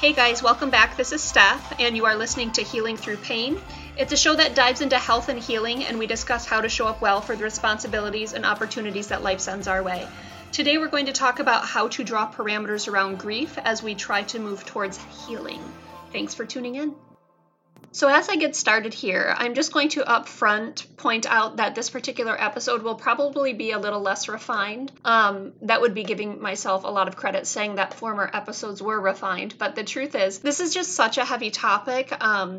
Hey guys, welcome back. This is Steph, and you are listening to Healing Through Pain. It's a show that dives into health and healing, and we discuss how to show up well for the responsibilities and opportunities that life sends our way. Today we're going to talk about how to draw parameters around grief as we try to move towards healing. Thanks for tuning in. So as I get started here, I'm just going to upfront point out that this particular episode will probably be a little less refined. That would be giving myself a lot of credit saying that former episodes were refined, but the truth is, this is just such a heavy topic.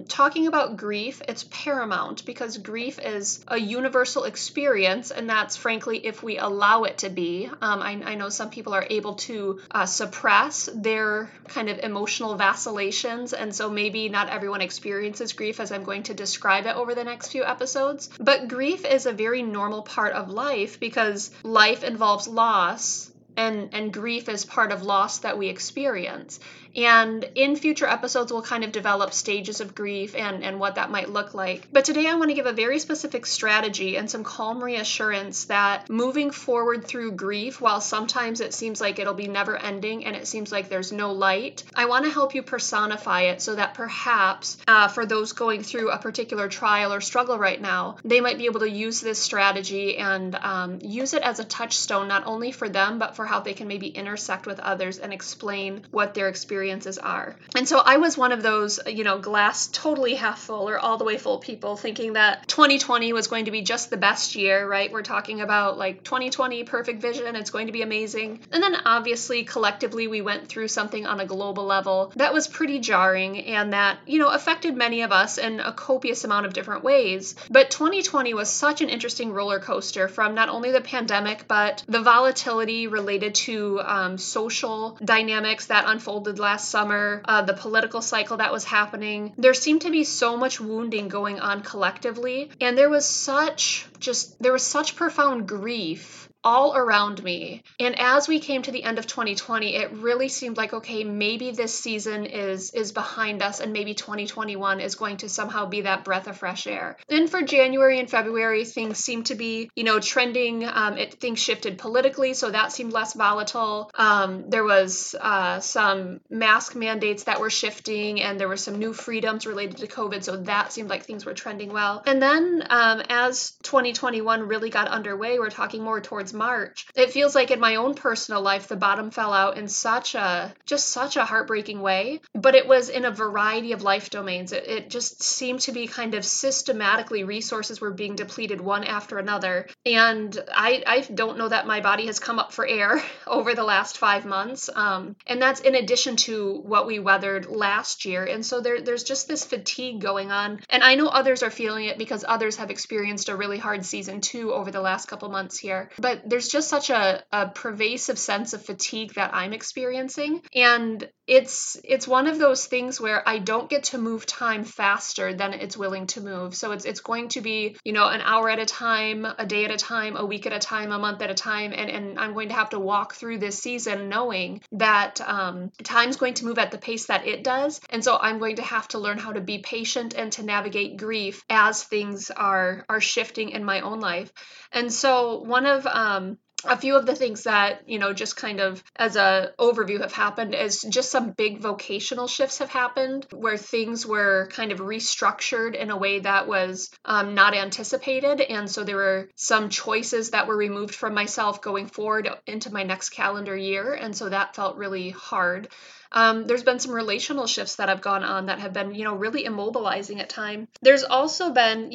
Talking about grief, it's paramount because grief is a universal experience, and that's frankly if we allow it to be. I know some people are able to suppress their kind of emotional vacillations, and so maybe not everyone experiences grief as I'm going to describe it over the next few episodes. But grief is a very normal part of life because life involves loss, and grief is part of loss that we experience. And in future episodes, we'll kind of develop stages of grief and what that might look like. But today I want to give a very specific strategy and some calm reassurance that moving forward through grief, while sometimes it seems like it'll be never ending and it seems like there's no light, I want to help you personify it so that perhaps for those going through a particular trial or struggle right now, they might be able to use this strategy and use it as a touchstone, not only for them, but for how they can maybe intersect with others and explain what their experiences are. And so I was one of those, glass totally half full or all the way full people thinking that 2020 was going to be just the best year, right? We're talking about 2020, perfect vision, it's going to be amazing. And then obviously collectively we went through something on a global level that was pretty jarring and that, affected many of us in a copious amount of different ways. But 2020 was such an interesting roller coaster from not only the pandemic, but the volatility related to social dynamics that unfolded last summer, the political cycle that was happening. There seemed to be so much wounding going on collectively, and there was such profound grief all around me. And as we came to the end of 2020, it really seemed like, okay, maybe this season is behind us and maybe 2021 is going to somehow be that breath of fresh air. Then for January and February, things seemed to be, trending. Things shifted politically, so that seemed less volatile. There was some mask mandates that were shifting, and there were some new freedoms related to COVID, so that seemed like things were trending well. And then as 2021 really got underway, we're talking more towards March. It feels like in my own personal life, the bottom fell out in such a heartbreaking way, but it was in a variety of life domains. It just seemed to be kind of systematically resources were being depleted one after another. And I don't know that my body has come up for air over the last 5 months. And that's in addition to what we weathered last year. And so there's just this fatigue going on. And I know others are feeling it because others have experienced a really hard season too over the last couple months here. But there's just such a pervasive sense of fatigue that I'm experiencing. And it's one of those things where I don't get to move time faster than it's willing to move. So it's going to be, an hour at a time, a day at a time, a week at a time, a month at a time. And I'm going to have to walk through this season knowing that time's going to move at the pace that it does. And so I'm going to have to learn how to be patient and to navigate grief as things are shifting in my own life. And so one of a few of the things that, just kind of as a overview have happened is just some big vocational shifts have happened where things were kind of restructured in a way that was not anticipated. And so there were some choices that were removed from myself going forward into my next calendar year. And so that felt really hard. There's been some relational shifts that have gone on that have been, really immobilizing at times. There's also been,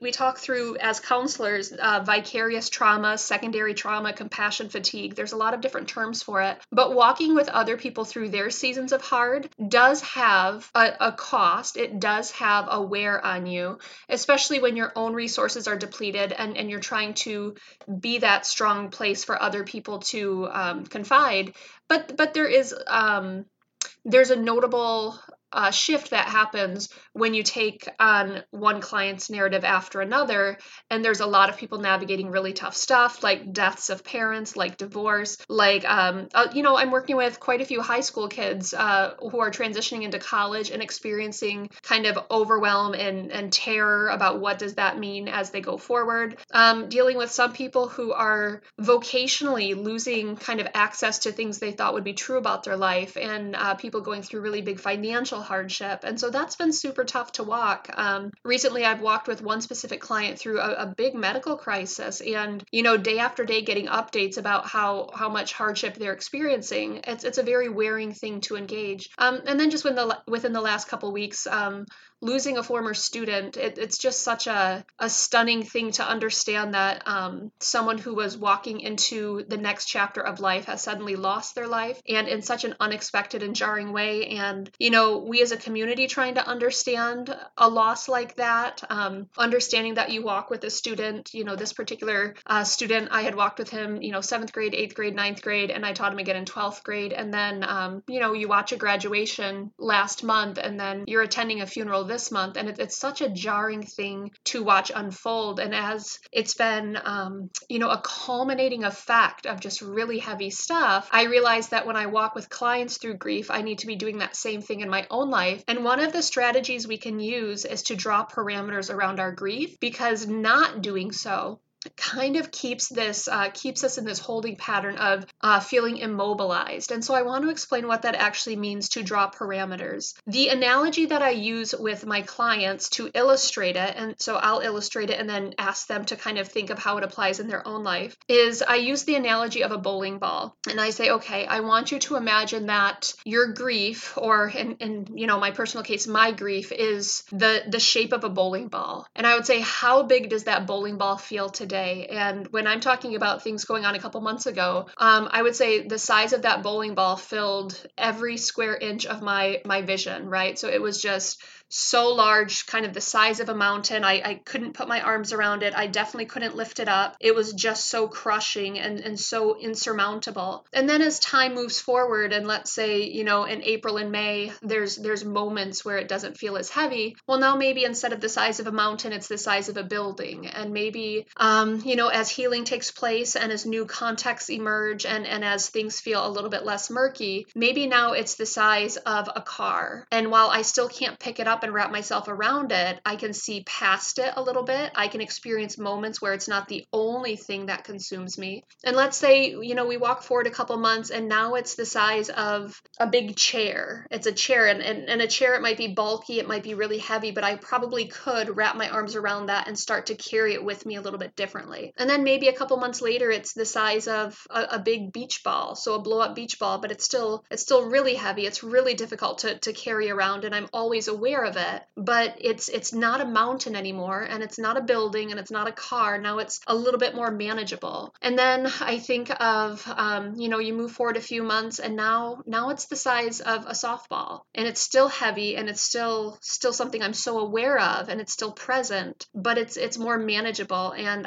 we talk through as counselors, vicarious trauma, secondary trauma, compassion fatigue. There's a lot of different terms for it. But walking with other people through their seasons of hard does have a cost. It does have a wear on you, especially when your own resources are depleted and you're trying to be that strong place for other people to confide. But there's a notable shift that happens when you take on one client's narrative after another. And there's a lot of people navigating really tough stuff, like deaths of parents, like divorce, like, I'm working with quite a few high school kids who are transitioning into college and experiencing kind of overwhelm and terror about what does that mean as they go forward. Dealing with some people who are vocationally losing kind of access to things they thought would be true about their life, and people going through really big financial hardship. And so that's been super tough to walk. Recently, I've walked with one specific client through a big medical crisis, and, you know, day after day getting updates about how much hardship they're experiencing. It's a very wearing thing to engage. And then just within the last couple of weeks, losing a former student, it's just such a stunning thing to understand that someone who was walking into the next chapter of life has suddenly lost their life, and in such an unexpected and jarring way. And, you know, we as a community trying to understand a loss like that, understanding that you walk with a student, you know, this particular student, I had walked with him, you know, 7th grade, 8th grade, 9th grade, and I taught him again in 12th grade. And then, you know, you watch a graduation last month, and then you're attending a funeral this month. And it's such a jarring thing to watch unfold. And as it's been, a culminating effect of just really heavy stuff, I realized that when I walk with clients through grief, I need to be doing that same thing in my own life. And one of the strategies we can use is to draw parameters around our grief, because not doing so kind of keeps us in this holding pattern of feeling immobilized. And so I want to explain what that actually means to draw parameters. The analogy that I use with my clients to illustrate it, and so I'll illustrate it and then ask them to kind of think of how it applies in their own life, is I use the analogy of a bowling ball. And I say, okay, I want you to imagine that your grief, or in my personal case, my grief is the shape of a bowling ball. And I would say, how big does that bowling ball feel today? And when I'm talking about things going on a couple months ago, I would say the size of that bowling ball filled every square inch of my vision, right? So it was just so large, kind of the size of a mountain. I couldn't put my arms around it. I definitely couldn't lift it up. It was just so crushing and so insurmountable. And then as time moves forward, and let's say, you know, in April and May, there's moments where it doesn't feel as heavy. Well, now maybe instead of the size of a mountain, it's the size of a building. And maybe, as healing takes place and as new contexts emerge and as things feel a little bit less murky, maybe now it's the size of a car. And while I still can't pick it up and wrap myself around it, I can see past it a little bit. I can experience moments where it's not the only thing that consumes me. And let's say, you know, we walk forward a couple months and now it's the size of a big chair. It's a chair, and a chair, it might be bulky, it might be really heavy, but I probably could wrap my arms around that and start to carry it with me a little bit differently. And then maybe a couple months later, it's the size of a big beach ball, so a blow up beach ball, but it's still really heavy. It's really difficult to carry around, and I'm always aware of it, but it's not a mountain anymore, and it's not a building, and it's not a car. Now it's a little bit more manageable. And then I think of, you move forward a few months, and now it's the size of a softball, and it's still heavy, and it's still something I'm so aware of, and it's still present, but it's more manageable, and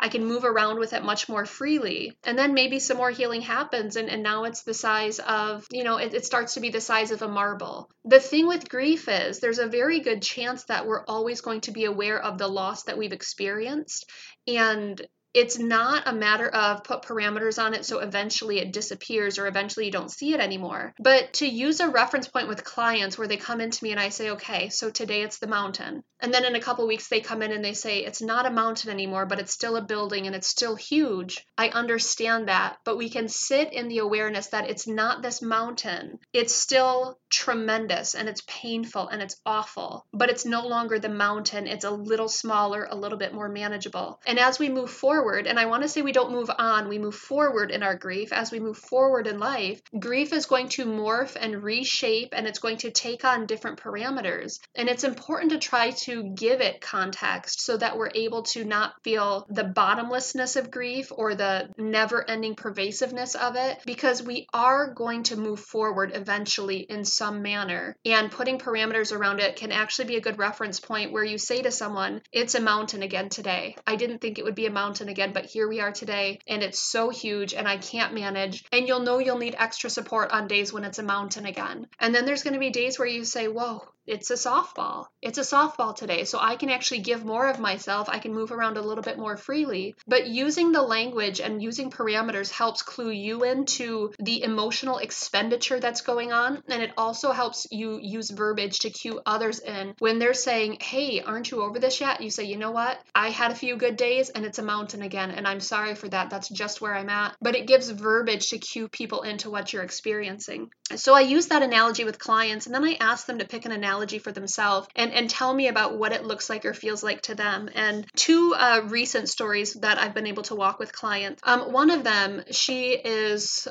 I can move around with it much more freely. And then maybe some more healing happens, and now it's the size of, it starts to be the size of a marble. The thing with grief is, there's a very good chance that we're always going to be aware of the loss that we've experienced. And it's not a matter of put parameters on it so eventually it disappears or eventually you don't see it anymore. But to use a reference point with clients where they come into me and I say, okay, so today it's the mountain. And then in a couple weeks they come in and they say, it's not a mountain anymore, but it's still a building and it's still huge. I understand that, but we can sit in the awareness that it's not this mountain. It's still tremendous and it's painful and it's awful, but it's no longer the mountain. It's a little smaller, a little bit more manageable. And as we move forward, and I want to say we don't move on, we move forward in our grief. As we move forward in life, grief is going to morph and reshape, and it's going to take on different parameters. And it's important to try to to give it context so that we're able to not feel the bottomlessness of grief or the never-ending pervasiveness of it, because we are going to move forward eventually in some manner. And putting parameters around it can actually be a good reference point where you say to someone, it's a mountain again today. I didn't think it would be a mountain again, but here we are today, and it's so huge and I can't manage. And you'll know you'll need extra support on days when it's a mountain again. And then there's going to be days where you say, whoa, it's a softball. It's a softball today. So I can actually give more of myself. I can move around a little bit more freely. But using the language and using parameters helps clue you into the emotional expenditure that's going on. And it also helps you use verbiage to cue others in. When they're saying, hey, aren't you over this yet? You say, you know what? I had a few good days and it's a mountain again. And I'm sorry for that. That's just where I'm at. But it gives verbiage to cue people into what you're experiencing. So I use that analogy with clients, and then I ask them to pick an analogy for themselves and tell me about what it looks like or feels like to them. And two recent stories that I've been able to walk with clients. One of them, she is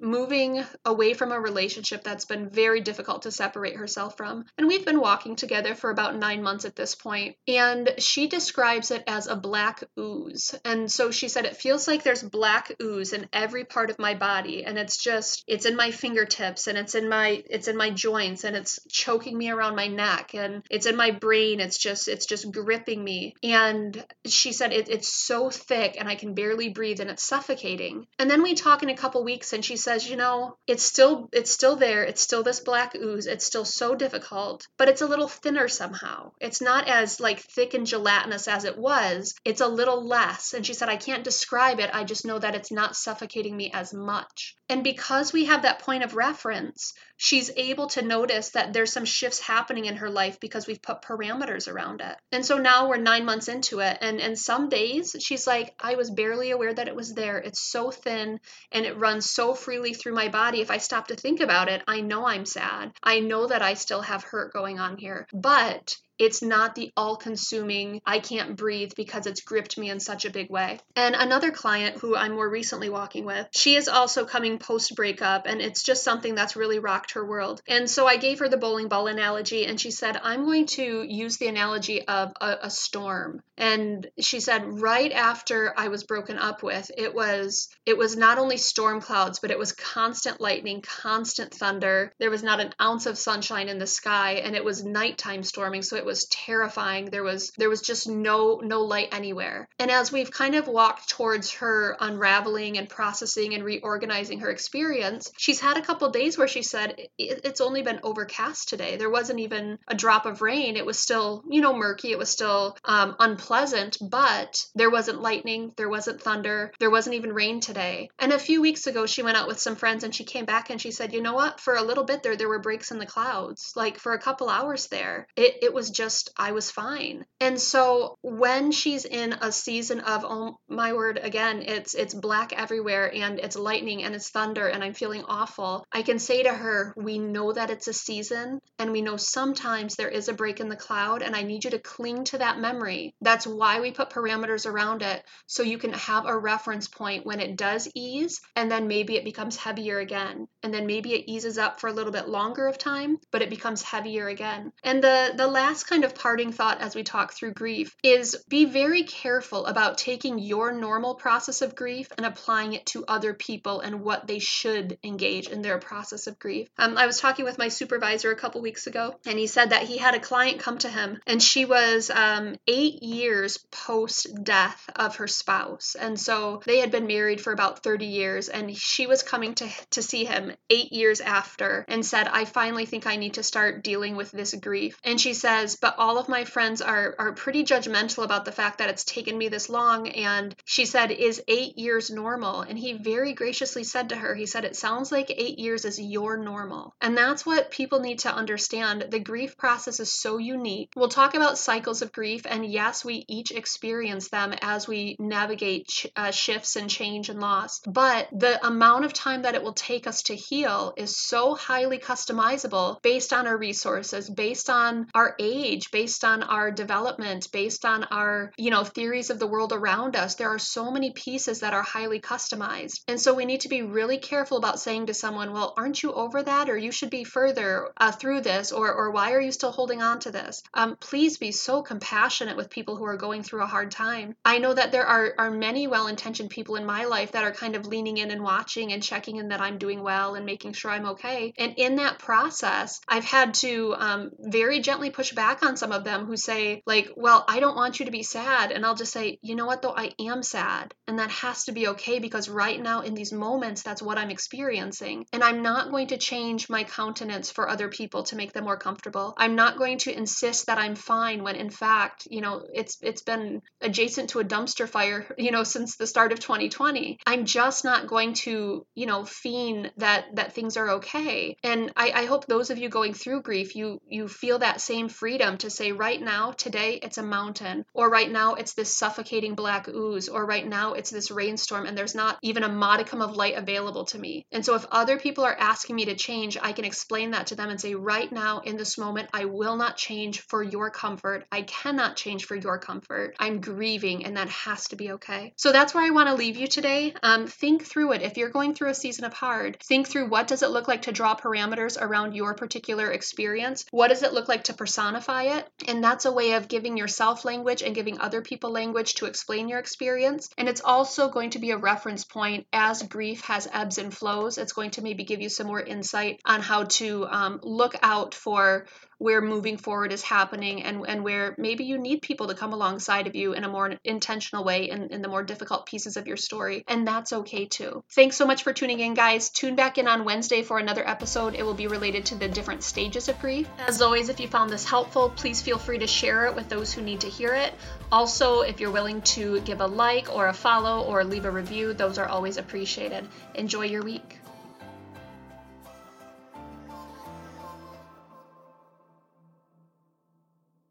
moving away from a relationship that's been very difficult to separate herself from. And we've been walking together for about 9 months at this point. And she describes it as a black ooze. And so she said, it feels like there's black ooze in every part of my body. And it's in my fingertips, and it's in my joints, and it's choking me around my neck, and it's in my brain. It's just gripping me. And she said, it's so thick and I can barely breathe and it's suffocating. And then we talk in a couple weeks and she says, you know, it's still there. It's still this black ooze. It's still so difficult, but it's a little thinner somehow. It's not as like thick and gelatinous as it was. It's a little less. And she said, I can't describe it. I just know that it's not suffocating me as much. And because we have that point of reference, she's able to notice that there's some shifts happening in her life because we've put parameters around it. And so now we're 9 months into it. And some days she's like, I was barely aware that it was there. It's so thin and it runs so freely through my body. If I stop to think about it, I know I'm sad. I know that I still have hurt going on here. But it's not the all-consuming, I can't breathe because it's gripped me in such a big way. And another client who I'm more recently walking with, she is also coming post-breakup, and it's just something that's really rocked her world. And so I gave her the bowling ball analogy, and she said, I'm going to use the analogy of a storm. And she said, right after I was broken up with, it was not only storm clouds, but it was constant lightning, constant thunder. There was not an ounce of sunshine in the sky, and it was nighttime storming, so it was terrifying. There was just no light anywhere. And as we've kind of walked towards her unraveling and processing and reorganizing her experience, she's had a couple days where she said, it's only been overcast today. There wasn't even a drop of rain. It was still, murky. It was still unpleasant, but there wasn't lightning. There wasn't thunder. There wasn't even rain today. And a few weeks ago, she went out with some friends and she came back and she said, you know what? For a little bit there were breaks in the clouds. Like for a couple hours there, it was just, I was fine. And so when she's in a season of, oh my word, again, it's black everywhere and it's lightning and it's thunder and I'm feeling awful, I can say to her, we know that it's a season and we know sometimes there is a break in the cloud and I need you to cling to that memory. That's why we put parameters around it, so you can have a reference point when it does ease, and then maybe it becomes heavier again. And then maybe it eases up for a little bit longer of time, but it becomes heavier again. And the last kind of parting thought as we talk through grief is be very careful about taking your normal process of grief and applying it to other people and what they should engage in their process of grief. I was talking with my supervisor a couple weeks ago, and he said that he had a client come to him, and she was 8 years post-death of her spouse. And so they had been married for about 30 years, and she was coming to see him 8 years after and said, I finally think I need to start dealing with this grief. And she says, but all of my friends are pretty judgmental about the fact that it's taken me this long. And she said, is 8 years normal? And he very graciously said to her, he said, it sounds like 8 years is your normal. And that's what people need to understand. The grief process is so unique. We'll talk about cycles of grief. And yes, we each experience them as we navigate shifts and change and loss. But the amount of time that it will take us to heal is so highly customizable based on our resources, based on our age, age, based on our development, based on our, theories of the world around us. There are so many pieces that are highly customized. And so we need to be really careful about saying to someone, well, aren't you over that? Or you should be further through this, or why are you still holding on to this? Please be so compassionate with people who are going through a hard time. I know that there are many well-intentioned people in my life that are kind of leaning in and watching and checking in that I'm doing well and making sure I'm okay. And in that process, I've had to very gently push back on some of them who say, like, well, I don't want you to be sad. And I'll just say, you know what, though, I am sad. And that has to be okay, because right now in these moments, that's what I'm experiencing. And I'm not going to change my countenance for other people to make them more comfortable. I'm not going to insist that I'm fine when in fact, it's been adjacent to a dumpster fire, since the start of 2020. I'm just not going to, feign that things are okay. And I hope those of you going through grief, you feel that same freedom to say, right now, today, it's a mountain, or right now, it's this suffocating black ooze, or right now, it's this rainstorm, and there's not even a modicum of light available to me. And so if other people are asking me to change, I can explain that to them and say, right now, in this moment, I will not change for your comfort. I cannot change for your comfort. I'm grieving, and that has to be okay. So that's where I want to leave you today. Think through it. If you're going through a season of hard, think through, what does it look like to draw parameters around your particular experience? What does it look like to personify it? And that's a way of giving yourself language and giving other people language to explain your experience. And it's also going to be a reference point as grief has ebbs and flows. It's going to maybe give you some more insight on how to look out for where moving forward is happening, and where maybe you need people to come alongside of you in a more intentional way in the more difficult pieces of your story. And that's okay too. Thanks so much for tuning in, guys. Tune back in on Wednesday for another episode. It will be related to the different stages of grief. As always, if you found this helpful, please feel free to share it with those who need to hear it. Also, if you're willing to give a like or a follow or leave a review, those are always appreciated. Enjoy your week.